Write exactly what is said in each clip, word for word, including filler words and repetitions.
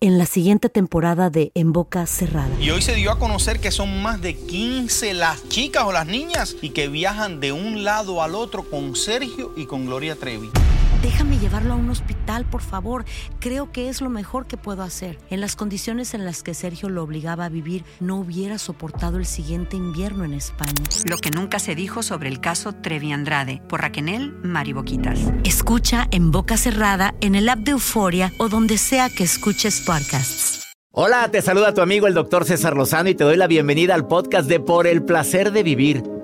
En la siguiente temporada de En Boca Cerrada. Y hoy se dio a conocer que son más de quince las chicas o las niñas y que viajan de un lado al otro con Sergio y con Gloria Trevi. Déjame llevarlo a un hospital, por favor. Creo que es lo mejor que puedo hacer. En las condiciones en las que Sergio lo obligaba a vivir, no hubiera soportado el siguiente invierno en España. Lo que nunca se dijo sobre el caso Trevi Andrade. Por Raquenel, Mariboquitas. Escucha En Boca Cerrada, en el app de Uforia o donde sea que escuches podcasts. Hola, te saluda tu amigo el doctor César Lozano y te doy la bienvenida al podcast de Por el Placer de Vivir.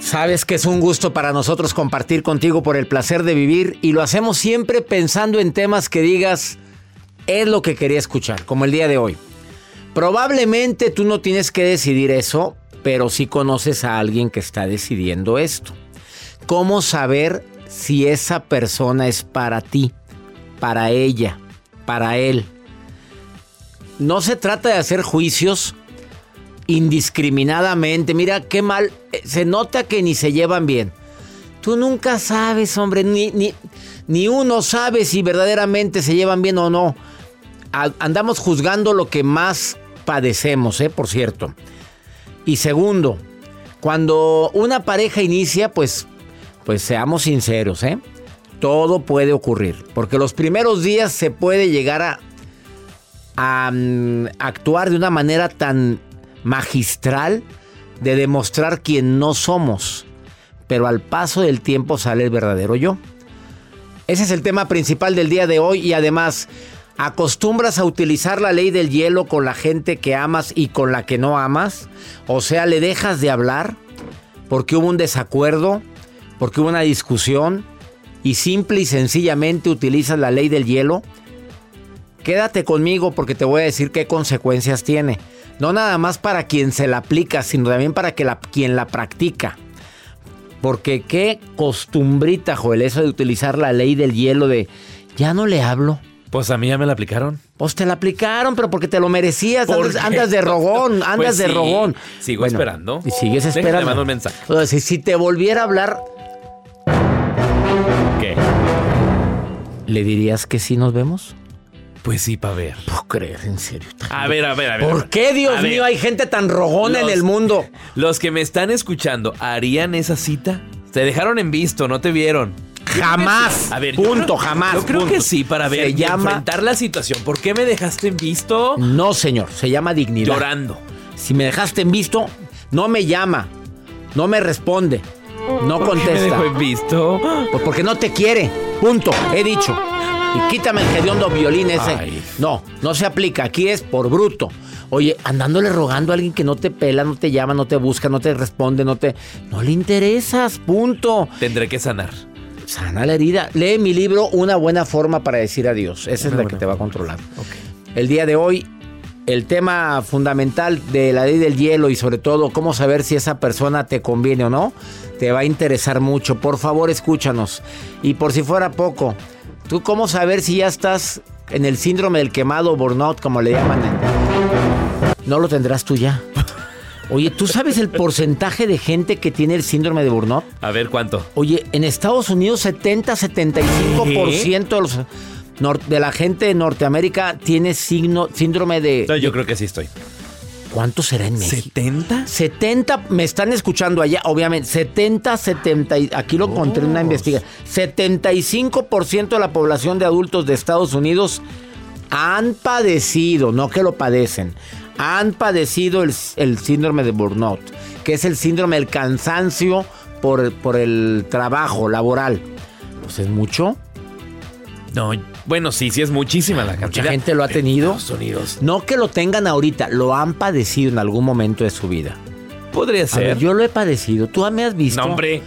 Sabes que es un gusto para nosotros compartir contigo Por el Placer de Vivir y lo hacemos siempre pensando en temas que digas es lo que quería escuchar, como el día de hoy. Probablemente tú no tienes que decidir eso, pero sí conoces a alguien que está decidiendo esto. ¿Cómo saber si esa persona es para ti, para ella, para él? No se trata de hacer juicios indiscriminadamente. Mira qué mal, se nota que ni se llevan bien. Tú nunca sabes, hombre, ni, ni, ni uno sabe si verdaderamente se llevan bien o no. Andamos juzgando lo que más padecemos, ¿eh? Por cierto. Y segundo, cuando una pareja inicia, pues, pues seamos sinceros, ¿eh? Todo puede ocurrir, porque los primeros días se puede llegar a, a, a actuar de una manera tan magistral de demostrar quién no somos, pero al paso del tiempo sale el verdadero yo. Ese es el tema principal del día de hoy y además, ¿acostumbras a utilizar la ley del hielo con la gente que amas y con la que no amas? O sea, ¿le dejas de hablar porque hubo un desacuerdo, porque hubo una discusión y simple y sencillamente utilizas la ley del hielo? Quédate conmigo porque te voy a decir qué consecuencias tiene. No nada más para quien se la aplica, sino también para que la, quien la practica. Porque qué costumbrita, Joel, eso de utilizar la ley del hielo de ya no le hablo. Pues a mí ya me la aplicaron. Pues te la aplicaron, pero porque te lo merecías. ¿Por andas, andas de rogón, andas pues de sí, rogón. Sigo bueno, esperando. Y sigues esperando. Déjame mandar un mensaje. O sea, si te volviera a hablar, ¿qué? ¿Le dirías que sí nos vemos? Pues sí, para ver. No crees, en serio. A ver, a ver, a ver. ¿Por qué, Dios mío, hay gente tan rogona en el mundo? Los que me están escuchando, ¿harían esa cita? Te dejaron en visto, no te vieron. Jamás. A ver, punto, jamás. Yo creo que sí, para ver, enfrentar la situación. ¿Por qué me dejaste en visto? No, señor, se llama dignidad. Llorando. Si me dejaste en visto, no me llama, no me responde, no contesta. ¿Por qué me dejó en visto? Pues porque no te quiere, punto, he dicho. Y quítame el hediondo violín ese. Ay. No, no se aplica. Aquí es por bruto. Oye, andándole rogando a alguien que no te pela, no te llama, no te busca, no te responde, no te... No le interesas, punto. Tendré que sanar. Sana la herida. Lee mi libro, Una buena forma para decir adiós. Esa es la que te va a controlar. Okay. El día de hoy, el tema fundamental de la ley del hielo y sobre todo cómo saber si esa persona te conviene o no, te va a interesar mucho. Por favor, escúchanos. Y por si fuera poco, ¿tú cómo saber si ya estás en el síndrome del quemado, burnout, como le llaman? No lo tendrás tú ya. Oye, ¿tú sabes el porcentaje de gente que tiene el síndrome de burnout? A ver, ¿cuánto? Oye, en Estados Unidos setenta a setenta y cinco por ciento de los... de la gente de Norteamérica tiene signo, síndrome de... No, yo creo que sí estoy. ¿Cuánto será en México? ¿setenta? setenta, me están escuchando allá, obviamente. setenta, setenta... Aquí lo encontré en una investigación. setenta y cinco por ciento de la población de adultos de Estados Unidos han padecido, no que lo padecen, han padecido el, el síndrome de burnout, que es el síndrome del cansancio por, por el trabajo laboral. Pues es mucho... No, bueno, sí, sí es muchísima la cantidad. Mucha gente lo ha tenido. Estados Unidos. No que lo tengan ahorita, lo han padecido en algún momento de su vida. Podría ser. A ver, yo lo he padecido. ¿Tú me has visto? No, hombre.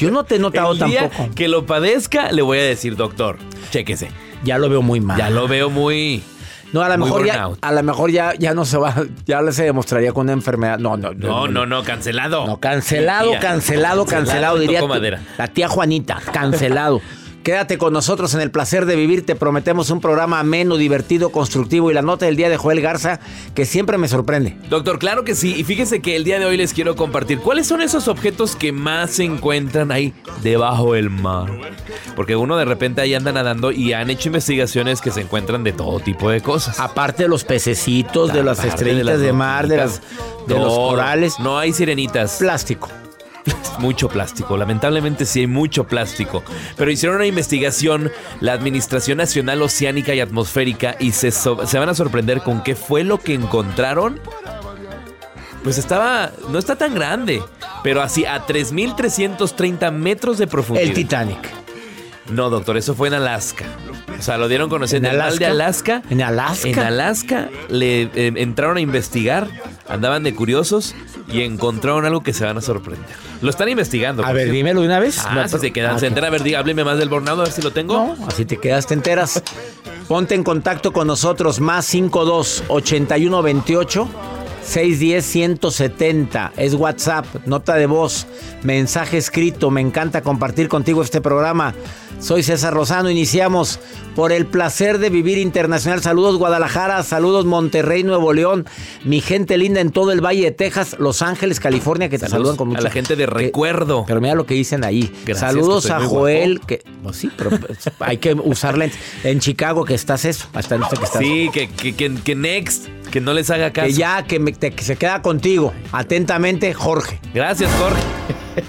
Yo no te he notado tampoco. El día que lo padezca, le voy a decir, doctor, chéquese. Ya lo veo muy mal. Ya lo veo muy... No, a lo mejor ya, a lo mejor ya, ya no se va, ya se demostraría con una enfermedad. No, no, no, no, no, no cancelado. No, cancelado, tía, cancelado, cancelado, cancelado, diría tu, la tía Juanita, cancelado. Quédate con nosotros en El Placer de Vivir. Te prometemos un programa ameno, divertido, constructivo y la nota del día de Joel Garza, que siempre me sorprende. Doctor, claro que sí. Y fíjese que el día de hoy les quiero compartir cuáles son esos objetos que más se encuentran ahí debajo del mar. Porque uno de repente ahí anda nadando y han hecho investigaciones que se encuentran de todo tipo de cosas. Aparte de los pececitos, la de las estrellitas de, de mar, de, las, de no, los corales. No hay sirenitas. Plástico. Mucho plástico, lamentablemente sí hay mucho plástico. Pero hicieron una investigación la Administración Nacional Oceánica y Atmosférica y se, so- se van a sorprender con qué fue lo que encontraron. Pues estaba, no está tan grande, pero así a tres mil trescientos treinta metros de profundidad. El Titanic. No, doctor, eso fue en Alaska. O sea, lo dieron a conocer en, en el Alaska, mal de Alaska. En Alaska. En Alaska le eh, entraron a investigar, andaban de curiosos y encontraron algo que se van a sorprender. Lo están investigando. A ver, cierto. Dímelo de una vez. Ah, no, si pero, te quedas okay. entera. A ver, dí, hábleme más del bornado, a ver si lo tengo. No, así te quedas, te enteras. Ponte en contacto con nosotros, más cinco dos, ocho uno dos ocho, seis uno cero, uno siete cero. Es WhatsApp, nota de voz, mensaje escrito. Me encanta compartir contigo este programa. Soy César Lozano. Iniciamos por el placer de vivir internacional. Saludos Guadalajara, saludos Monterrey, Nuevo León. Mi gente linda en todo el Valle de Texas, Los Ángeles, California, que te saludos saludan con mucho. A la gente de Recuerdo. Que, pero mira lo que dicen ahí. Gracias, saludos a Joel, que no, sí, pero hay que usarla en, en Chicago, que estás eso. Hasta en que estás. Sí, que, que, que, que next, que no les haga caso. Que ya, que, me, te, que se queda contigo. Atentamente, Jorge. Gracias, Jorge.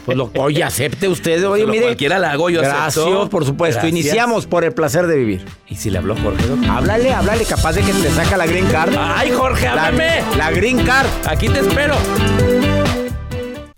Pues lo, oye, acepte usted. Oye, mire. Cualquiera la hago, yo acepto. Gracias, por supuesto. Gracias. Iniciamos por el placer de vivir. ¿Y si le habló Jorge? Háblale, háblale, capaz de que te saca la green card. ¡Ay, Jorge, háblame! La, la green card. Aquí te espero.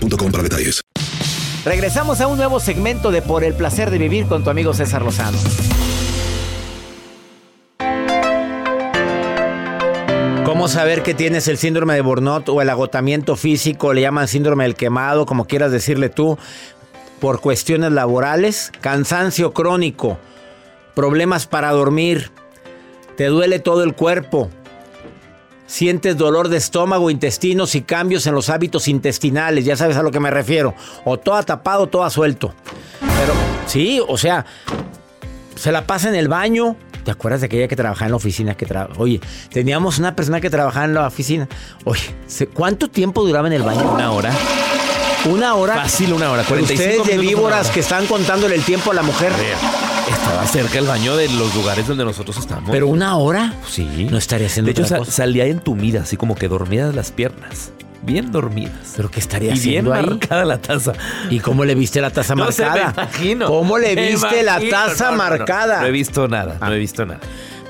punto com para detalles. Regresamos a un nuevo segmento de Por el Placer de Vivir con tu amigo César Lozano. ¿Cómo saber que tienes el síndrome de burnout o el agotamiento físico? Le llaman síndrome del quemado, como quieras decirle tú, por cuestiones laborales. Cansancio crónico, problemas para dormir, te duele todo el cuerpo. Sientes dolor de estómago, intestinos y cambios en los hábitos intestinales. Ya sabes a lo que me refiero. O todo tapado, todo suelto. Pero sí, o sea, se la pasa en el baño, ¿Te acuerdas de aquella que trabajaba en la oficina? Que tra... Oye, teníamos una persona que trabajaba en la oficina. Oye, ¿cuánto tiempo duraba en el baño? Una hora. Una hora. Fácil, una hora. cuarenta y cinco ustedes de víboras que están contándole el tiempo a la mujer. Estaba cerca el baño de los lugares donde nosotros estamos. ¿Pero una hora? Sí. No estaría haciendo nada. De hecho, sal- salía entumida, así como que dormidas las piernas. Bien dormidas. ¿Pero qué estaría y haciendo ahí? Bien marcada la taza. ¿Y cómo le viste la taza no marcada? No me imagino. ¿Cómo le viste la taza no, marcada? No, no, no he visto nada, ah. no he visto nada.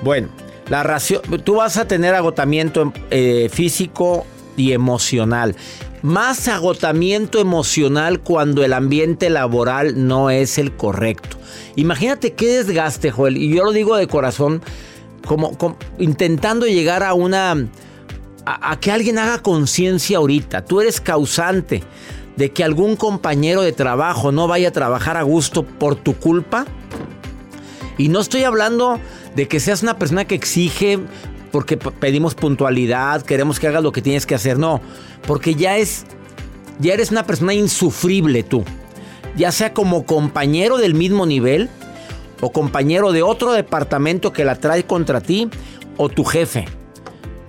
Bueno, la ración... Tú vas a tener agotamiento eh, físico y emocional. Más agotamiento emocional cuando el ambiente laboral no es el correcto. Imagínate qué desgaste, Joel. Y yo lo digo de corazón, como, como intentando llegar a una... A, a que alguien haga conciencia ahorita. Tú eres causante de que algún compañero de trabajo no vaya a trabajar a gusto por tu culpa. Y no estoy hablando de que seas una persona que exige porque p- pedimos puntualidad, queremos que hagas lo que tienes que hacer. No, porque ya, es, ya eres una persona insufrible tú. Ya sea como compañero del mismo nivel o compañero de otro departamento que la trae contra ti o tu jefe.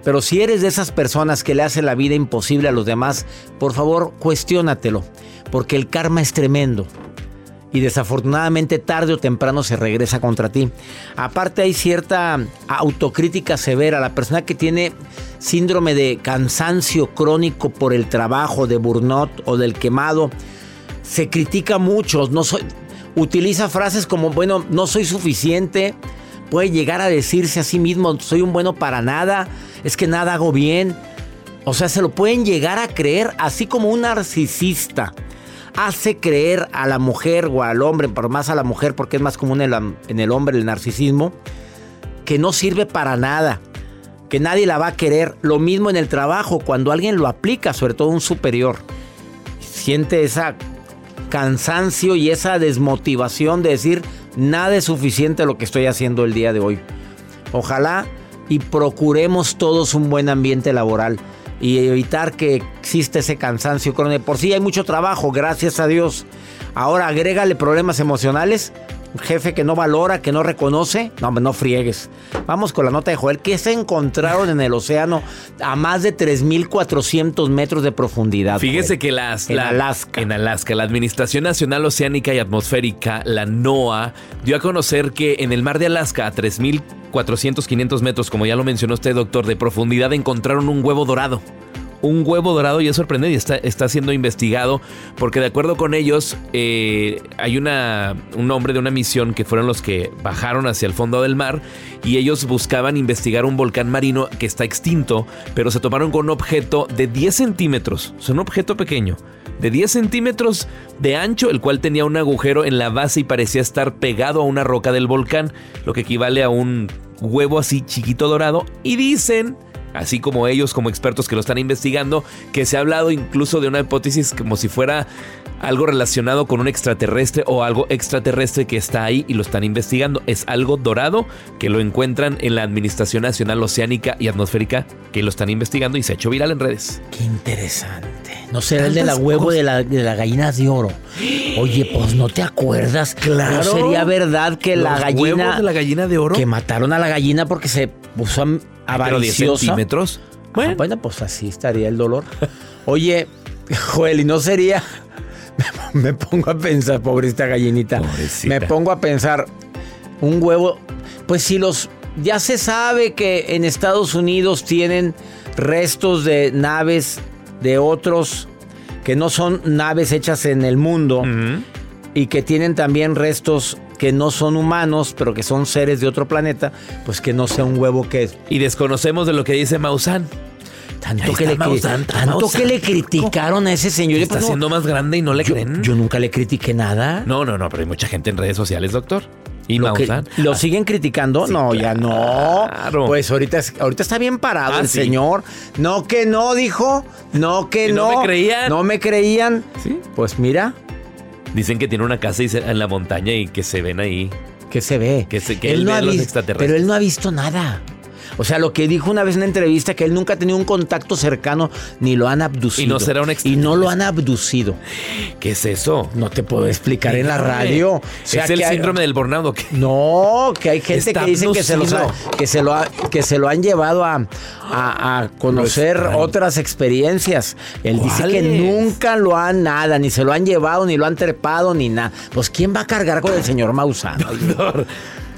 Pero si eres de esas personas que le hace la vida imposible a los demás, por favor, cuestiónatelo. Porque el karma es tremendo. Y desafortunadamente, tarde o temprano se regresa contra ti. Aparte, hay cierta autocrítica severa. La persona que tiene síndrome de cansancio crónico por el trabajo, de burnout o del quemado, se critica mucho. No soy, utiliza frases como, bueno, no soy suficiente. Puede llegar a decirse a sí mismo, soy un bueno para nada, es que nada hago bien. O sea, se lo pueden llegar a creer, así como un narcisista hace creer a la mujer o al hombre, pero más a la mujer porque es más común en, la, en el hombre el narcisismo, que no sirve para nada, que nadie la va a querer. Lo mismo en el trabajo, cuando alguien lo aplica, sobre todo un superior, siente esa cansancio y esa desmotivación de decir... Nada es suficiente lo que estoy haciendo el día de hoy. Ojalá y procuremos todos un buen ambiente laboral y evitar que exista ese cansancio crónico. Por sí hay mucho trabajo, gracias a Dios. Ahora agrégale problemas emocionales, un jefe que no valora, que no reconoce. No, no friegues. Vamos con la nota de Joel. ¿Qué se encontraron en el océano a más de tres mil cuatrocientos metros de profundidad? Fíjese Joel, que las, en, la, Alaska. en Alaska, la Administración Nacional Oceánica y Atmosférica, la NOAA, dio a conocer que en el mar de Alaska a tres mil cuatrocientos, quinientos metros, como ya lo mencionó usted, doctor, de profundidad, encontraron un huevo dorado. Un huevo dorado y es sorprendente y está, está siendo investigado porque de acuerdo con ellos eh, hay una, un hombre de una misión que fueron los que bajaron hacia el fondo del mar y ellos buscaban investigar un volcán marino que está extinto, pero se toparon con un objeto de diez centímetros, o sea, un objeto pequeño, de diez centímetros de ancho, el cual tenía un agujero en la base y parecía estar pegado a una roca del volcán, lo que equivale a un huevo así chiquito dorado y dicen... Así como ellos, como expertos que lo están investigando, que se ha hablado incluso de una hipótesis como si fuera algo relacionado con un extraterrestre o algo extraterrestre que está ahí y lo están investigando. Es algo dorado que lo encuentran en la Administración Nacional Oceánica y Atmosférica, que lo están investigando y se ha hecho viral en redes. Qué interesante. No será el de la huevo de la, de la gallina de oro. Oye, pues no te acuerdas. Claro. No sería verdad que la gallina... ¿Los huevos de la gallina de oro? Que mataron a la gallina porque se puso... A, avariciosa. diez centímetros. Bueno. Ah, bueno, pues así estaría el dolor. Oye, Joel, ¿y no sería? Me pongo a pensar, pobre esta gallinita. Pobrecita. Me pongo a pensar, un huevo... Pues si los... Ya se sabe que en Estados Unidos tienen restos de naves de otros que no son naves hechas en el mundo uh-huh. y que tienen también restos... que no son humanos, pero que son seres de otro planeta, pues que no sea un huevo que es. Y desconocemos de lo que dice Maussán. Tanto, que le, Maussán, tanto Maussán. que le criticaron a ese señor. Está pues, siendo no, más grande y no le yo, creen. Yo nunca le critiqué nada. No, no, no, pero hay mucha gente en redes sociales, doctor. ¿Y lo, que, ¿lo ah, siguen criticando? Sí, no, claro. ya no. Pues ahorita, ahorita está bien parado ah, el sí. señor. No que no, dijo. No que, que no. No me creían. No me creían. ¿Sí? Pues mira... Dicen que tiene una casa en la montaña y que se ven ahí. ¿Qué se ve? Que, se, que él, él no ve a los extraterrestres. Pero él no ha visto nada. O sea, lo que dijo una vez en una entrevista, que él nunca ha tenido un contacto cercano, ni lo han abducido. Y no será un extraño. Y no lo han abducido. ¿Qué es eso? No te puedo explicar en la radio. O sea, es el hay... síndrome del Bornado. No, que hay gente Está que dice que se, los ha, que, se lo ha, que se lo han llevado a, a, a conocer otras experiencias. Él dice es? que nunca lo han nada, ni se lo han llevado, ni lo han trepado, ni nada. Pues ¿quién va a cargar con el señor Maussán? Doctor.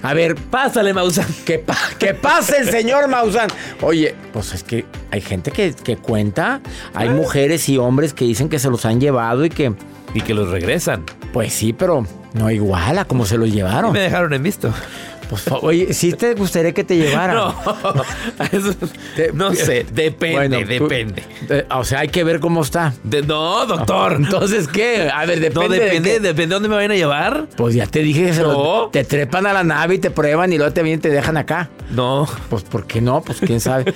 A ver, pásale, Maussán. Que, pa que pase el señor Maussán. Oye, pues es que hay gente que, que cuenta. Hay mujeres y hombres que dicen que se los han llevado y que... Y que los regresan. Pues sí, pero no igual a como se los llevaron. Y me dejaron en visto. Pues, oye, sí te gustaría que te llevaran. No, eso, no sé, depende, bueno, depende. Tú, o sea, hay que ver cómo está. De, no, doctor. Entonces, ¿qué? A ver, depende. No, depende, de depende de dónde me vayan a llevar. Pues ya te dije que se no. lo, te trepan a la nave y te prueban y luego te vienen y te dejan acá. No. Pues, ¿por qué no? Pues, quién sabe.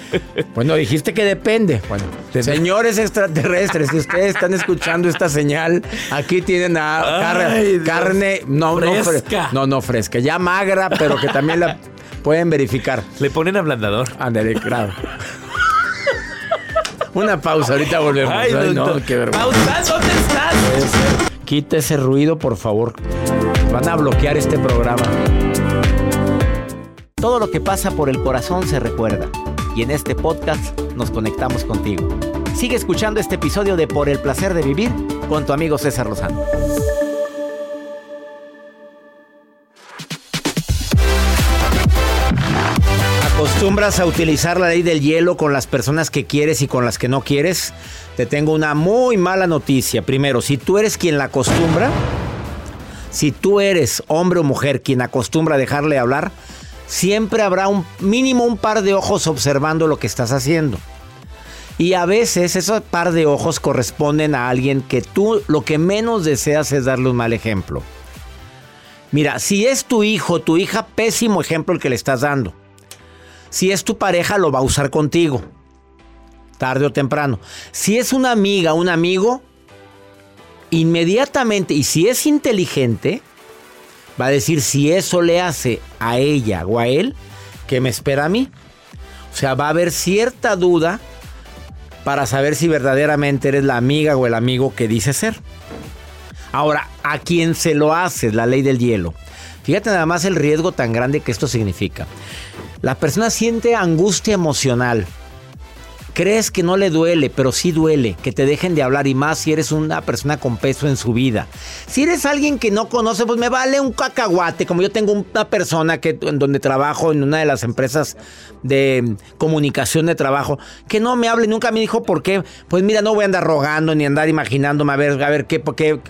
Bueno, dijiste que depende. Bueno, depende. Señores extraterrestres, si ustedes están escuchando esta señal, aquí tienen a Ay, car carne, no, fresca. No, no, no fresca, ya magra, pero que también la pueden verificar. Le ponen ablandador. Ándale, claro. Una pausa, ahorita volvemos. Ay, Ay no, qué vergüenza. Pausa, ¿dónde estás? Quita ese ruido, por favor. Van a bloquear este programa. Todo lo que pasa por el corazón se recuerda. Y en este podcast nos conectamos contigo. Sigue escuchando este episodio de Por el Placer de Vivir con tu amigo César Lozano. ¿Acostumbras a utilizar la ley del hielo con las personas que quieres y con las que no quieres? Te tengo una muy mala noticia. Primero, si tú eres quien la acostumbra, si tú eres hombre o mujer quien acostumbra dejarle hablar, siempre habrá un mínimo un par de ojos observando lo que estás haciendo. Y a veces esos par de ojos corresponden a alguien que tú lo que menos deseas es darle un mal ejemplo. Mira, si es tu hijo, tu hija, pésimo ejemplo el que le estás dando. Si es tu pareja, lo va a usar contigo, tarde o temprano. Si es una amiga, un amigo, inmediatamente, y si es inteligente, va a decir si eso le hace a ella o a él, ¿qué me espera a mí? O sea, va a haber cierta duda para saber si verdaderamente eres la amiga o el amigo que dices ser. Ahora, ¿a quién se lo haces? La ley del hielo. Fíjate nada más el riesgo tan grande que esto significa. La persona siente angustia emocional. Crees que no le duele, pero sí duele que te dejen de hablar, y más si eres una persona con peso en su vida. Si eres alguien que no conoce, pues me vale un cacahuate. Como yo tengo una persona que, en donde trabajo, en una de las empresas de comunicación de trabajo, que no me hable, nunca me dijo por qué. Pues mira, no voy a andar rogando ni andar imaginándome a ver, a ver qué, por qué.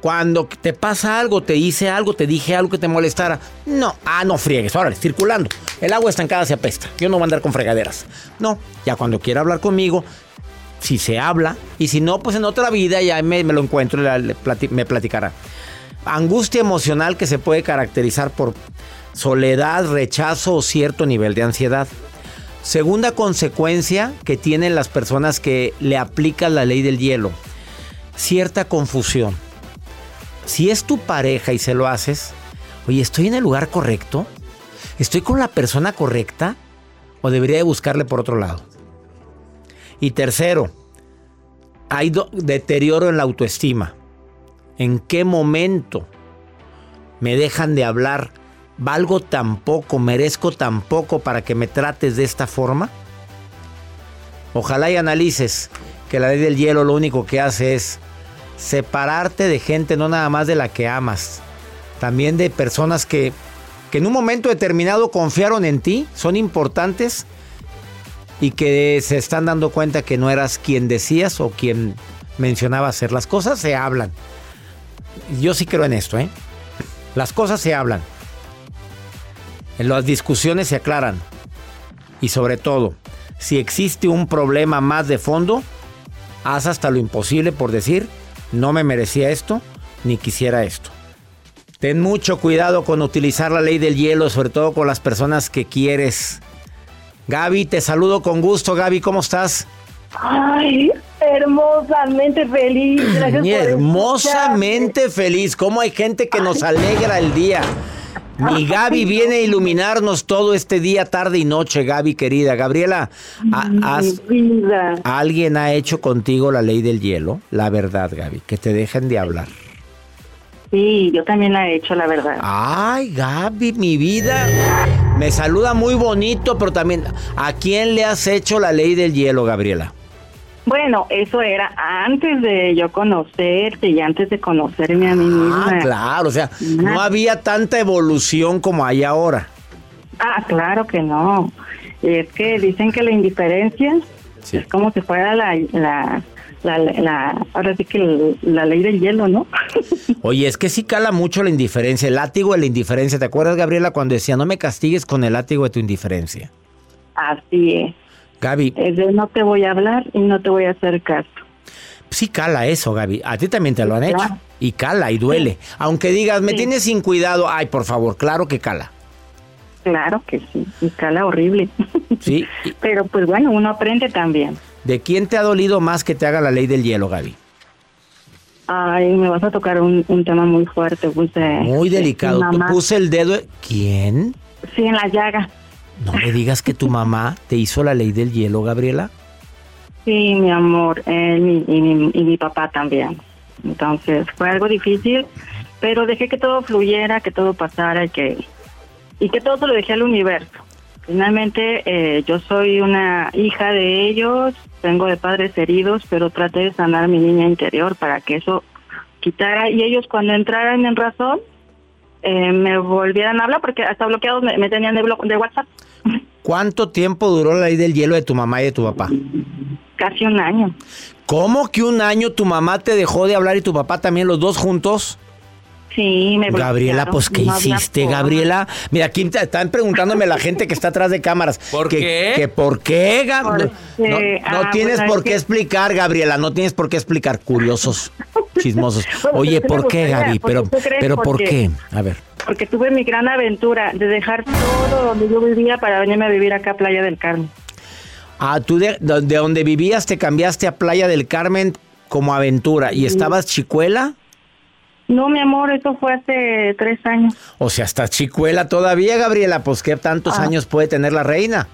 Cuando te pasa algo, te hice algo, te dije algo que te molestara. No, ah, no friegues, órale, circulando. El agua estancada se apesta, yo no voy a andar con fregaderas. No, ya cuando quiera hablar conmigo, si se habla, y si no, pues en otra vida ya me, me lo encuentro y plati me platicará. Angustia emocional que se puede caracterizar por soledad, rechazo o cierto nivel de ansiedad. Segunda consecuencia que tienen las personas que le aplican la ley del hielo, cierta confusión. Si es tu pareja y se lo haces, oye, ¿estoy en el lugar correcto? ¿Estoy con la persona correcta? ¿O debería de buscarle por otro lado? Y tercero, hay deterioro en la autoestima. ¿En qué momento me dejan de hablar? ¿Valgo tan poco? ¿Merezco tan poco para que me trates de esta forma? Ojalá y analices que la ley del hielo lo único que hace es separarte de gente, no nada más de la que amas, también de personas que, que en un momento determinado confiaron en ti, son importantes y que se están dando cuenta que no eras quien decías o quien mencionabas ser. Las cosas se hablan. Yo sí creo en esto, ¿eh? Las cosas se hablan. Las discusiones se aclaran. Y sobre todo, si existe un problema más de fondo, haz hasta lo imposible por decir: no me merecía esto, ni quisiera esto. Ten mucho cuidado con utilizar la ley del hielo, sobre todo con las personas que quieres. Gaby, te saludo con gusto. Gaby, ¿cómo estás? Ay, hermosamente feliz. Gracias. Hermosamente feliz. ¿Cómo hay gente que nos alegra el día? Mi Gaby viene a iluminarnos todo este día, tarde y noche, Gaby querida. Gabriela, has, ¿alguien ha hecho contigo la ley del hielo? La verdad, Gaby, que te dejen de hablar. Sí, yo también la he hecho, la verdad. Ay, Gaby, mi vida. Me saluda muy bonito, pero también, ¿a quién le has hecho la ley del hielo, Gabriela? Bueno, eso era antes de yo conocerte y antes de conocerme a mí misma. Ah, claro, o sea, no había tanta evolución como hay ahora. Ah, claro que no. Es que dicen que la indiferencia sí. es como si fuera la... la La, la, ahora sí que la, la ley del hielo, ¿no? Oye, es que sí cala mucho la indiferencia, el látigo de la indiferencia. ¿Te acuerdas, Gabriela, cuando decía, no me castigues con el látigo de tu indiferencia? Así es. Gaby. Es de no te voy a hablar y no te voy a hacer caso. Sí cala eso, Gaby. A ti también te lo han claro. hecho. Y cala y duele. Sí. Aunque digas, me sí. tienes sin cuidado. Ay, por favor, claro que cala. Claro que sí. Y cala horrible. Sí. Pero pues bueno, uno aprende también. ¿De quién te ha dolido más que te haga la ley del hielo, Gaby? Ay, me vas a tocar un, un tema muy fuerte. Puse, muy delicado. Tú puse el dedo... ¿Quién? Sí, en la llaga. No me digas que tu mamá te hizo la ley del hielo, Gabriela. Sí, mi amor. Él y, y, mi, y mi papá también. Entonces, fue algo difícil, pero dejé que todo fluyera, que todo pasara y que, y que todo se lo dejé al universo. Finalmente, eh, yo soy una hija de ellos, vengo de padres heridos, pero traté de sanar mi niña interior para que eso quitara. Y ellos cuando entraran en razón, eh, me volvieran a hablar, porque hasta bloqueados me, me tenían de, blo- de WhatsApp. ¿Cuánto tiempo duró la ley del hielo de tu mamá y de tu papá? Casi un año. ¿Cómo que un año tu mamá te dejó de hablar y tu papá también, los dos juntos? Sí, me Gabriela, pues ¿qué no hiciste, por... Gabriela? Mira, aquí están preguntándome la gente que está atrás de cámaras. ¿Por que, qué? Que ¿Por qué, Gabriela? No, ah, no tienes pues, por qué que... explicar, Gabriela, no tienes por qué explicar. Curiosos, chismosos. Bueno, Oye, ¿por gustaría, qué, Gaby? Pero, pero ¿por porque, qué? A ver. Porque tuve mi gran aventura de dejar todo donde yo vivía para venirme a vivir acá a Playa del Carmen. Ah, tú de, de donde vivías te cambiaste a Playa del Carmen como aventura. ¿Y sí. estabas chicuela? No, mi amor, eso fue hace tres años. O sea, ¿estás chicuela todavía, Gabriela? Pues, ¿qué tantos ah. años puede tener la reina?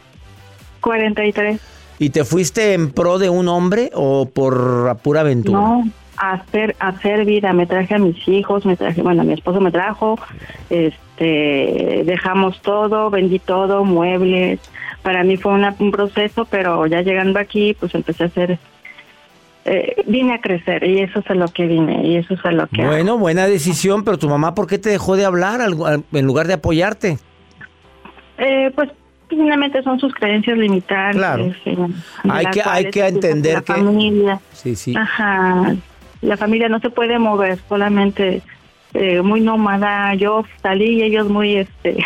cuarenta y tres. ¿Y te fuiste en pro de un hombre o por pura aventura? No, hacer, hacer vida. Me traje a mis hijos, me traje, bueno, mi esposo me trajo. Este, dejamos todo, vendí todo, muebles. Para mí fue una, un proceso, pero ya llegando aquí, pues empecé a hacer... Eh, vine a crecer y eso es a lo que vine y eso es a lo que bueno, hago. Buena decisión, pero tu mamá, ¿por qué te dejó de hablar al, al, en lugar de apoyarte? Eh, pues finalmente son sus creencias limitantes. Claro. Eh, hay que hay que entender que la familia, sí, sí. Ajá, la familia no se puede mover, solamente eh, muy nómada. Yo salí y ellos muy este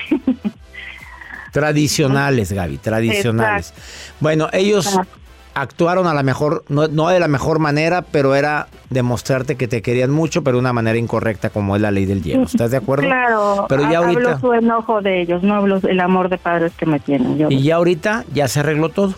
tradicionales, Gaby, tradicionales. Exacto. Bueno, ellos Exacto. actuaron a la mejor, no, no de la mejor manera, pero era demostrarte que te querían mucho, pero de una manera incorrecta, como es la ley del hielo. ¿Estás de acuerdo? Claro, pero ya hablo ahorita, su enojo de ellos, no hablo el amor de padres que me tienen. Yo y ya ahorita, ya se arregló todo.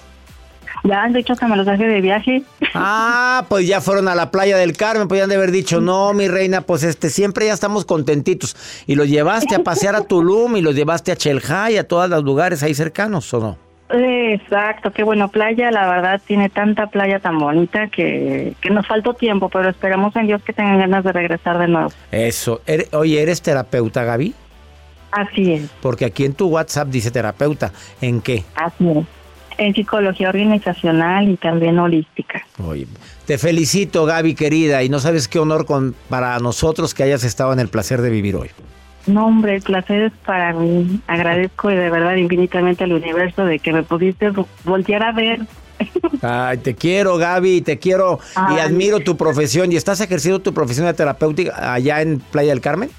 Ya han dicho que me los dejé de viaje. Ah, pues ya fueron a la Playa del Carmen, pues ya han de haber dicho, no, mi reina, pues este, siempre ya estamos contentitos. Y los llevaste a pasear a Tulum y los llevaste a Chelhá y a todos los lugares ahí cercanos, ¿o no? Exacto, qué bueno, playa, la verdad tiene tanta playa tan bonita que, que nos faltó tiempo, pero esperamos en Dios que tengan ganas de regresar de nuevo. Eso, oye, ¿eres terapeuta, Gaby? Así es. Porque aquí en tu WhatsApp dice terapeuta, ¿en qué? Así es, en psicología organizacional y también holística. Oye, te felicito, Gaby, querida, y no sabes qué honor con, para nosotros que hayas estado en El Placer de Vivir hoy. No, hombre, el placer es para mí. Agradezco de verdad infinitamente al universo de que me pudiste voltear a ver. Ay, te quiero, Gaby, te quiero Ay. Y admiro tu profesión. ¿Y estás ejerciendo tu profesión de terapéutica allá en Playa del Carmen?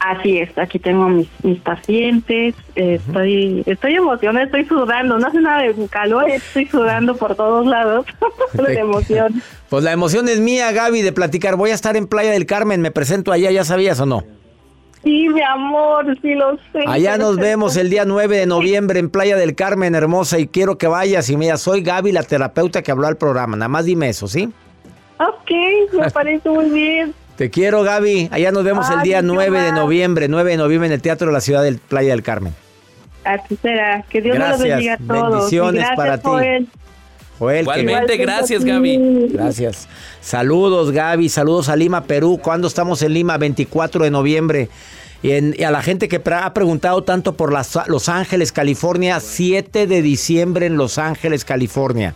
Así es, aquí tengo mis, mis pacientes, eh, uh-huh. estoy estoy emocionada, estoy sudando, no hace nada de calor, estoy sudando por todos lados de emoción. Pues la emoción es mía, Gaby, de platicar. Voy a estar en Playa del Carmen, me presento allá, ¿ya sabías o no? Sí, mi amor, sí lo sé. Allá nos vemos el día nueve de noviembre en Playa del Carmen, hermosa, y quiero que vayas. Y mira, soy Gaby, la terapeuta que habló al programa. Nada más dime eso, ¿sí? Ok, me parece muy bien. Te quiero, Gaby. Allá nos vemos Ay, el día nueve de noviembre, nueve de noviembre en el Teatro de la Ciudad de Playa del Carmen. Así será. Que Dios nos bendiga a todos. Bendiciones gracias, para Joel. ti. Joel, igualmente, que... gracias, Gaby. Gracias. Saludos, Gaby. Saludos a Lima, Perú. ¿Cuándo estamos en Lima? veinticuatro de noviembre. Y, en, y a la gente que ha preguntado tanto por las, Los Ángeles, California, siete de diciembre en Los Ángeles, California.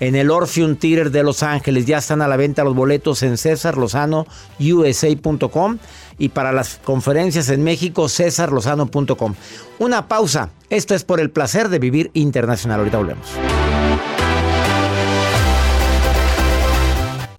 En el Orpheum Theater de Los Ángeles. Ya están a la venta los boletos en cesar lozano u s a punto com y para las conferencias en México, cesar lozano punto com. Una pausa. Esto es Por el Placer de Vivir Internacional. Ahorita volvemos.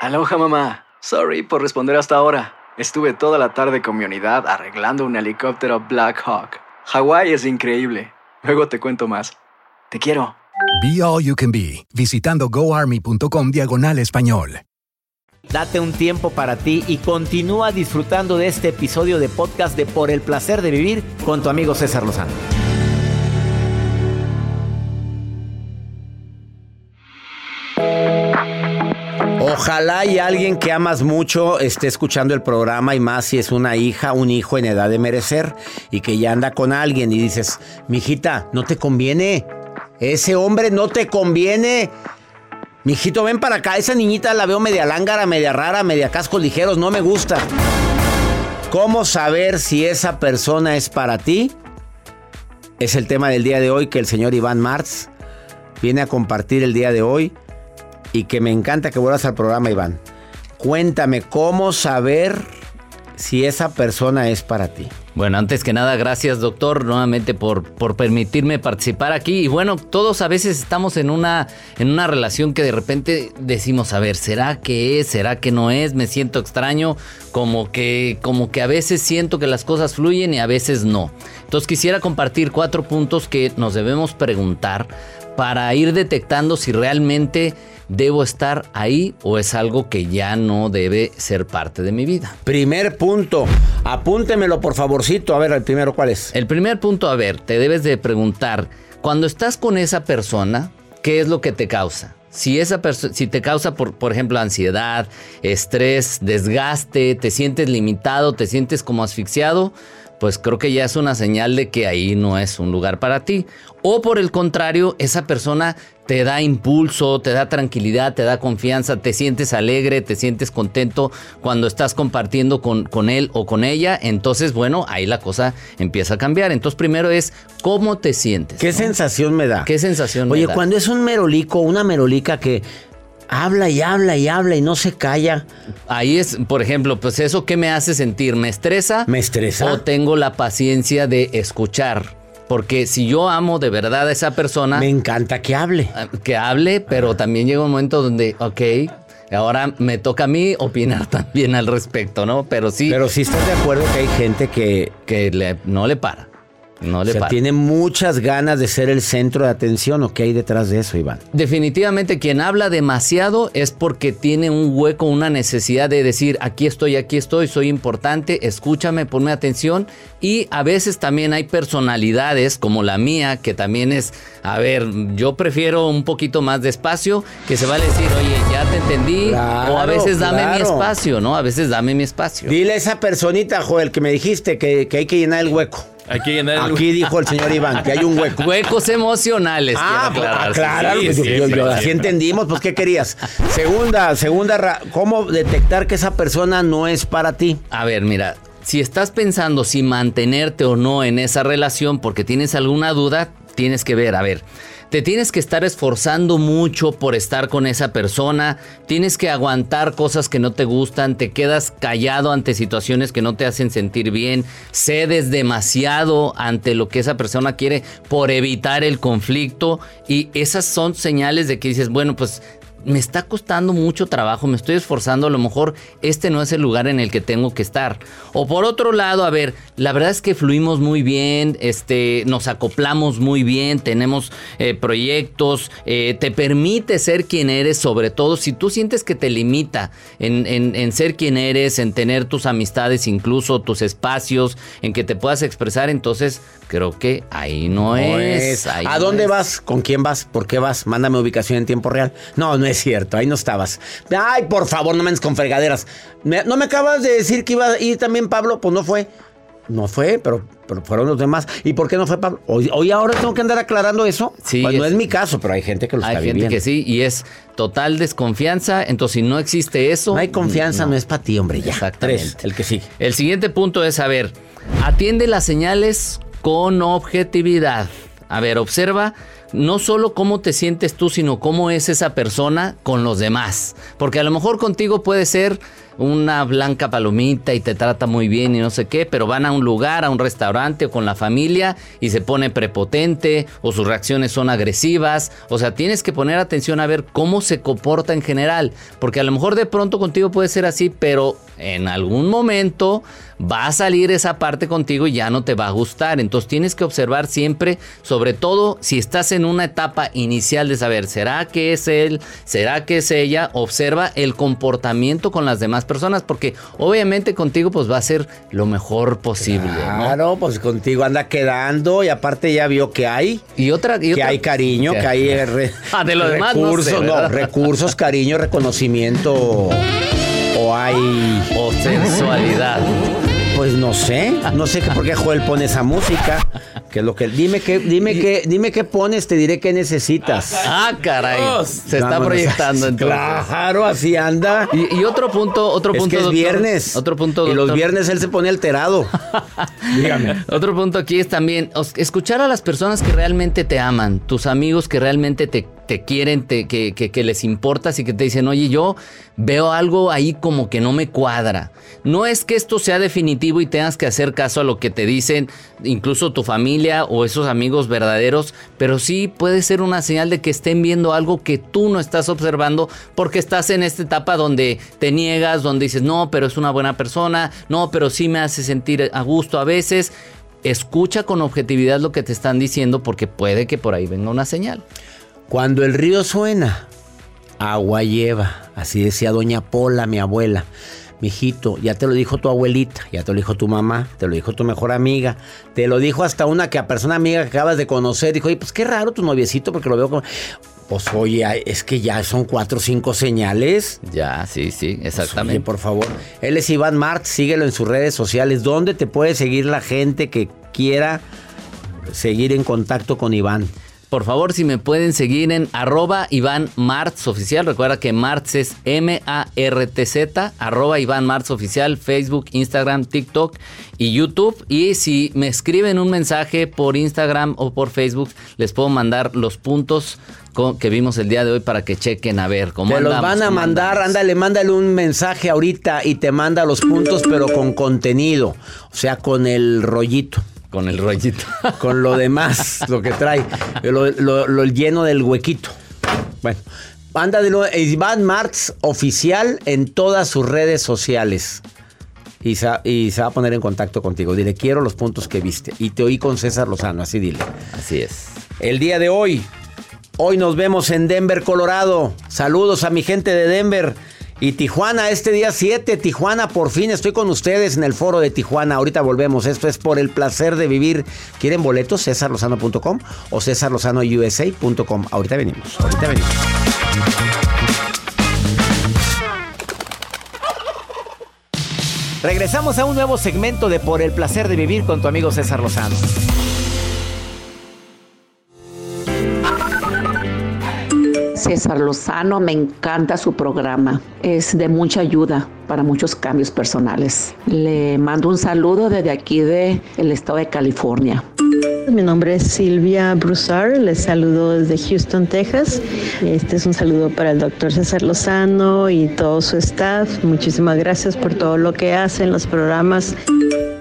Aloha, mamá. Sorry por responder hasta ahora. Estuve toda la tarde con mi unidad arreglando un helicóptero Black Hawk. Hawái es increíble. Luego te cuento más. Te quiero. Be All You Can Be. Visitando goarmy.com diagonal español. Date un tiempo para ti y continúa disfrutando de este episodio de podcast de Por el Placer de Vivir con tu amigo César Lozano. Ojalá y alguien que amas mucho esté escuchando el programa, y más si es una hija, un hijo en edad de merecer y que ya anda con alguien y dices, mijita, no te conviene, ese hombre no te conviene, mijito, ven para acá, esa niñita la veo media lángara, media rara, media cascos ligeros, no me gusta. ¿Cómo saber si esa persona es para ti? Es el tema del día de hoy que el señor Iván Martz viene a compartir el día de hoy. Y que me encanta que vuelvas al programa, Iván. Cuéntame, ¿cómo saber si esa persona es para ti? Bueno, antes que nada, gracias, doctor, nuevamente por, por permitirme participar aquí. Y bueno, todos a veces estamos en una, en una relación que de repente decimos, a ver, ¿será que es? ¿Será que no es? Me siento extraño, como que, como que a veces siento que las cosas fluyen y a veces no. Entonces quisiera compartir cuatro puntos que nos debemos preguntar para ir detectando si realmente debo estar ahí o es algo que ya no debe ser parte de mi vida. Primer punto, apúntemelo por favorcito. A ver, el primero, ¿cuál es? El primer punto, a ver, te debes de preguntar, cuando estás con esa persona, ¿qué es lo que te causa? Si esa persona, si te causa, por, por ejemplo, ansiedad, estrés, desgaste, te sientes limitado, te sientes como asfixiado, pues creo que ya es una señal de que ahí no es un lugar para ti. O por el contrario, esa persona te da impulso, te da tranquilidad, te da confianza, te sientes alegre, te sientes contento cuando estás compartiendo con, con él o con ella. Entonces, bueno, ahí la cosa empieza a cambiar. Entonces, primero es, ¿cómo te sientes? ¿Qué ¿no? sensación me da? ¿Qué sensación Oye, me da? Oye, cuando es un merolico, una merolica que... habla y habla y habla y no se calla. Ahí es, por ejemplo, pues eso, ¿qué me hace sentir? ¿Me estresa? ¿Me estresa? ¿O tengo la paciencia de escuchar? Porque si yo amo de verdad a esa persona... me encanta que hable. Que hable, pero Ajá. también llega un momento donde, ok, ahora me toca a mí opinar también al respecto, ¿no? Pero sí... Pero sí estás de acuerdo que hay gente que... Que le, no le para. No le o sea, para. Tiene muchas ganas de ser el centro de atención. ¿O qué hay detrás de eso, Iván? Definitivamente, quien habla demasiado es porque tiene un hueco, una necesidad de decir, aquí estoy, aquí estoy, soy importante, escúchame, ponme atención. Y a veces también hay personalidades como la mía, que también es, a ver, yo prefiero un poquito más de espacio, que se vale decir, oye, ya te entendí, claro, o a veces dame claro. mi espacio, ¿no? A veces dame mi espacio. Dile a esa personita, Joel, que me dijiste que, que hay que llenar el hueco. Aquí, en el... Aquí dijo el señor Iván que hay un hueco. Huecos emocionales. Ah, claro. Sí, sí, yo, yo, yo, así entendimos, pues, ¿qué querías? Segunda, segunda, ra- ¿cómo detectar que esa persona no es para ti? A ver, mira, si estás pensando si mantenerte o no en esa relación porque tienes alguna duda, tienes que ver, a ver. Te tienes que estar esforzando mucho por estar con esa persona, tienes que aguantar cosas que no te gustan, te quedas callado ante situaciones que no te hacen sentir bien, cedes demasiado ante lo que esa persona quiere por evitar el conflicto, y esas son señales de que dices, bueno, pues me está costando mucho trabajo, me estoy esforzando, a lo mejor este no es el lugar en el que tengo que estar. O por otro lado, a ver, la verdad es que fluimos muy bien, este, nos acoplamos muy bien, tenemos eh, proyectos, eh, te permite ser quien eres, sobre todo si tú sientes que te limita en, en, en ser quien eres, en tener tus amistades, incluso tus espacios, en que te puedas expresar, entonces creo que ahí no, no es. es. Ahí ¿A no dónde es. vas? ¿Con quién vas? ¿Por qué vas? Mándame ubicación en tiempo real. No, no es cierto, ahí no estabas. Ay, por favor, no me andes con fregaderas. Me, ¿No me acabas de decir que iba a ir también Pablo? Pues no fue. No fue, pero, pero fueron los demás. ¿Y por qué no fue Pablo? Hoy, hoy ahora tengo que andar aclarando eso. Sí, pues no es, es mi caso, pero hay gente que lo está viviendo. Hay gente que sí, y es total desconfianza. Entonces, si no existe eso... No hay confianza, no, no es para ti, hombre, ya. Exactamente. Tres, el que sigue. El siguiente punto es, a ver, atiende las señales con objetividad. A ver, observa no solo cómo te sientes tú, sino cómo es esa persona con los demás. Porque a lo mejor contigo puede ser una blanca palomita y te trata muy bien y no sé qué, pero van a un lugar, a un restaurante o con la familia y se pone prepotente o sus reacciones son agresivas. O sea, tienes que poner atención a ver cómo se comporta en general, porque a lo mejor de pronto contigo puede ser así, pero en algún momento va a salir esa parte contigo y ya no te va a gustar. Entonces tienes que observar siempre, sobre todo si estás en una etapa inicial de saber, ¿será que es él? ¿Será que es ella? Observa el comportamiento con las demás personas, porque obviamente contigo pues va a ser lo mejor posible. Claro, ¿no? Pues contigo anda quedando y aparte ya vio que hay y otra, y que otra, hay cariño, que, que hay re, ah, de lo recursos, demás, no, sé, no recursos, cariño, reconocimiento o hay o sensualidad. Pues no sé, no sé por qué Joel pone esa música. Que es lo que dime que dime que dime qué pones, te diré qué necesitas. Ah, caray. Se está Vámonos. proyectando entonces. Claro, así anda. Y, y otro punto, otro es punto que es doctor, viernes. Otro punto, doctor. Y los viernes él se pone alterado. Dígame. Otro punto aquí es también escuchar a las personas que realmente te aman, tus amigos que realmente te te quieren, te, que, que, que les importas y que te dicen, oye, yo veo algo ahí como que no me cuadra. No es que esto sea definitivo y tengas que hacer caso a lo que te dicen incluso tu familia o esos amigos verdaderos, pero sí puede ser una señal de que estén viendo algo que tú no estás observando porque estás en esta etapa donde te niegas, donde dices, no, pero es una buena persona, no, pero sí me hace sentir a gusto a veces. Escucha con objetividad lo que te están diciendo porque puede que por ahí venga una señal. Cuando el río suena, agua lleva. Así decía doña Pola, mi abuela. Mijito, ya te lo dijo tu abuelita, ya te lo dijo tu mamá, te lo dijo tu mejor amiga, te lo dijo hasta una que a persona amiga que acabas de conocer, dijo, oye, pues qué raro tu noviecito porque lo veo como... Pues oye, es que ya son cuatro o cinco señales. Ya, sí, sí, exactamente. Pues, oye, por favor. Él es Iván Martz, síguelo en sus redes sociales. ¿Dónde te puede seguir la gente que quiera seguir en contacto con Iván? Por favor, si me pueden seguir en arroba Iván Martz Oficial. Recuerda que Martz es M A R T Z, arroba Iván Martz Oficial, Facebook, Instagram, TikTok y YouTube. Y si me escriben un mensaje por Instagram o por Facebook, les puedo mandar los puntos que vimos el día de hoy para que chequen a ver cómo andamos. Te los van a mandar, ándale, mándale un mensaje ahorita y te manda los puntos, pero con contenido, o sea, con el rollito. Con el rollito. Con lo demás, lo que trae. Lo, lo, lo lleno del huequito. Bueno, anda de nuevo. Iván Martz Oficial en todas sus redes sociales. Y se, y se va a poner en contacto contigo. Dile, quiero los puntos que viste. Y te oí con César Lozano, así dile. Así es. El día de hoy. Hoy nos vemos en Denver, Colorado. Saludos a mi gente de Denver. Y Tijuana, este día siete, Tijuana, por fin estoy con ustedes en el foro de Tijuana. Ahorita volvemos, esto es Por el Placer de Vivir. ¿Quieren boletos? cesar lozano punto com o cesar lozano u s a punto com. Ahorita venimos, ahorita venimos. Regresamos a un nuevo segmento de Por el Placer de Vivir con tu amigo César Lozano. César Lozano, me encanta su programa. Es de mucha ayuda para muchos cambios personales. Le mando un saludo desde aquí del estado de California. Mi nombre es Silvia Broussard, les saludo desde Houston, Texas. Este es un saludo para el doctor César Lozano y todo su staff. Muchísimas gracias por todo lo que hacen, los programas.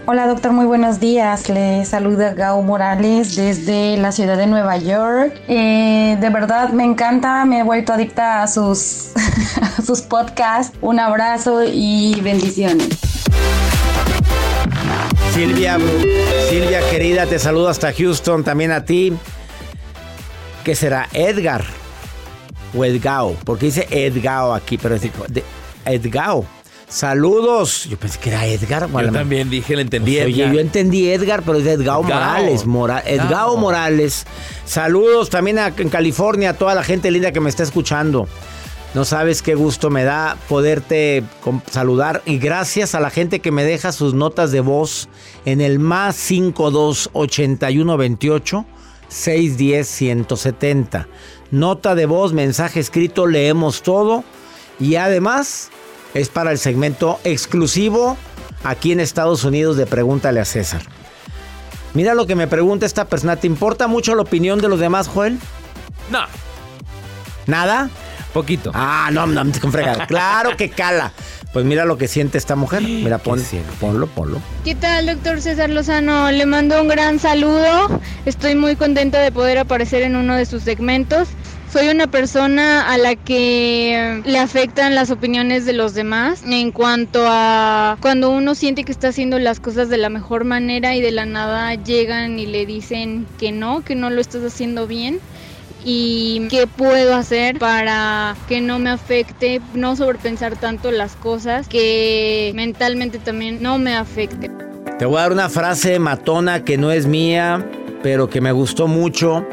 Hola doctor, muy buenos días, le saluda Gao Morales desde la ciudad de Nueva York. Eh, de verdad me encanta, me he vuelto adicta a sus, a sus podcasts. Un abrazo y bendiciones. Silvia, Silvia querida, te saludo hasta Houston, también a ti. ¿Qué será? ¿Edgar o Edgao? Porque dice Edgao aquí, pero es Edgao. Saludos. Yo pensé que era Edgar. Yo también dije, le entendí. Pues, oye, yo entendí Edgar, pero es de Gao Morales. Mora, Edgao Morales. Saludos también a, en California, a toda la gente linda que me está escuchando. No sabes qué gusto me da poderte saludar. Y gracias a la gente que me deja sus notas de voz en el más cinco dos, ocho uno, veintiocho, seis diez, ciento setenta. Nota de voz, mensaje escrito, leemos todo. Y además es para el segmento exclusivo aquí en Estados Unidos de Pregúntale a César. Mira lo que me pregunta esta persona. ¿Te importa mucho la opinión de los demás, Joel? No. ¿Nada? Poquito. Ah, no, no, me frega. Claro que cala. Pues mira lo que siente esta mujer. Mira, pon, ponlo, ponlo. ¿Qué tal, doctor César Lozano? Le mando un gran saludo. Estoy muy contenta de poder aparecer en uno de sus segmentos. Soy una persona a la que le afectan las opiniones de los demás en cuanto a cuando uno siente que está haciendo las cosas de la mejor manera y de la nada llegan y le dicen que no, que no lo estás haciendo bien. Y qué puedo hacer para que no me afecte, no sobrepensar tanto las cosas, que mentalmente también no me afecte. Te voy a dar una frase matona que no es mía, pero que me gustó mucho.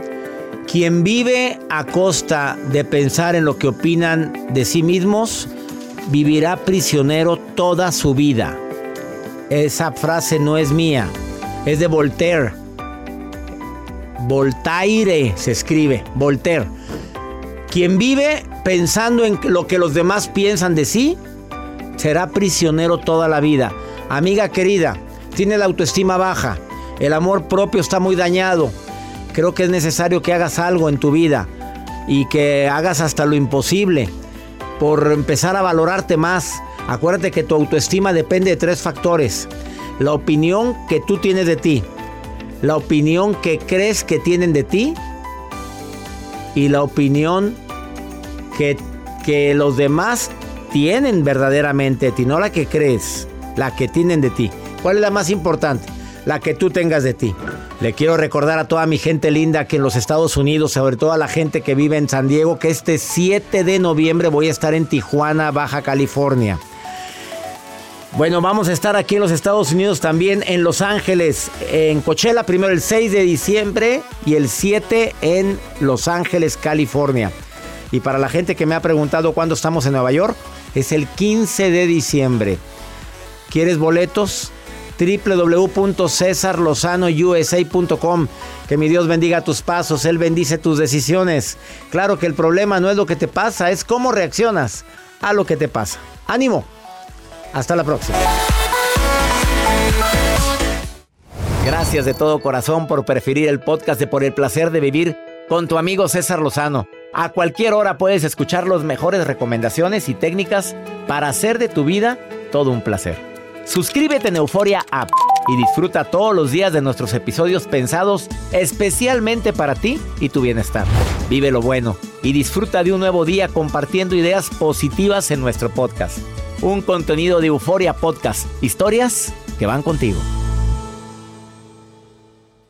Quien vive a costa de pensar en lo que opinan de sí mismos, vivirá prisionero toda su vida. Esa frase no es mía, es de Voltaire. Voltaire se escribe, Voltaire. Quien vive pensando en lo que los demás piensan de sí, será prisionero toda la vida. Amiga querida, tiene la autoestima baja, el amor propio está muy dañado. Creo que es necesario que hagas algo en tu vida y que hagas hasta lo imposible por empezar a valorarte más. Acuérdate que tu autoestima depende de tres factores: la opinión que tú tienes de ti, la opinión que crees que tienen de ti y la opinión que, que los demás tienen verdaderamente de ti, no la que crees, la que tienen de ti. ¿Cuál es la más importante? La que tú tengas de ti. Le quiero recordar a toda mi gente linda que en los Estados Unidos, sobre todo a la gente que vive en San Diego, que este siete de noviembre voy a estar en Tijuana, Baja California. Bueno, vamos a estar aquí en los Estados Unidos también, en Los Ángeles, en Coachella, primero el seis de diciembre y el siete en Los Ángeles, California. Y para la gente que me ha preguntado cuándo estamos en Nueva York, es el quince de diciembre. ¿Quieres boletos? doble u doble u doble u punto cesar lozano u s a punto com. Que mi Dios bendiga tus pasos, Él bendice tus decisiones. Claro que el problema no es lo que te pasa, es cómo reaccionas a lo que te pasa. ¡Ánimo! Hasta la próxima. Gracias de todo corazón por preferir el podcast de Por el Placer de Vivir con tu amigo César Lozano. A cualquier hora puedes escuchar las mejores recomendaciones y técnicas para hacer de tu vida todo un placer. Suscríbete en Euforia App y disfruta todos los días de nuestros episodios pensados especialmente para ti y tu bienestar. Vive lo bueno y disfruta de un nuevo día compartiendo ideas positivas en nuestro podcast. Un contenido de Uforia Podcast, historias que van contigo.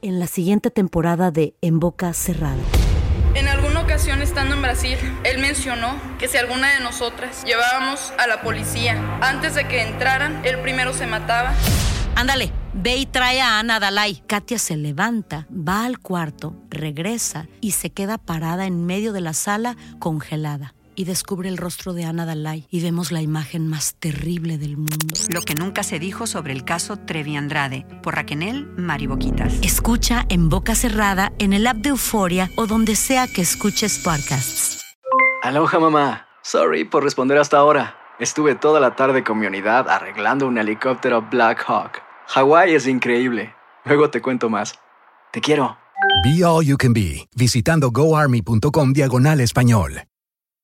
En la siguiente temporada de En Boca Cerrada. En alguna ocasión, estando en Brasil, él mencionó que si alguna de nosotras llevábamos a la policía antes de que entraran, él primero se mataba. Ándale, ve y trae a Ana Dalai. Katia se levanta, va al cuarto, regresa y se queda parada en medio de la sala congelada. Y descubre el rostro de Ana Dalai y vemos la imagen más terrible del mundo. Lo que nunca se dijo sobre el caso Trevi Andrade, por Raquenel, Mariboquitas. Escucha En Boca Cerrada, en el app de Euforia o donde sea que escuches podcasts. Aloha, mamá. Sorry por responder hasta ahora. Estuve toda la tarde con mi unidad arreglando un helicóptero Black Hawk. Hawái es increíble. Luego te cuento más. Te quiero. Be All You Can Be, visitando go army punto com diagonal español.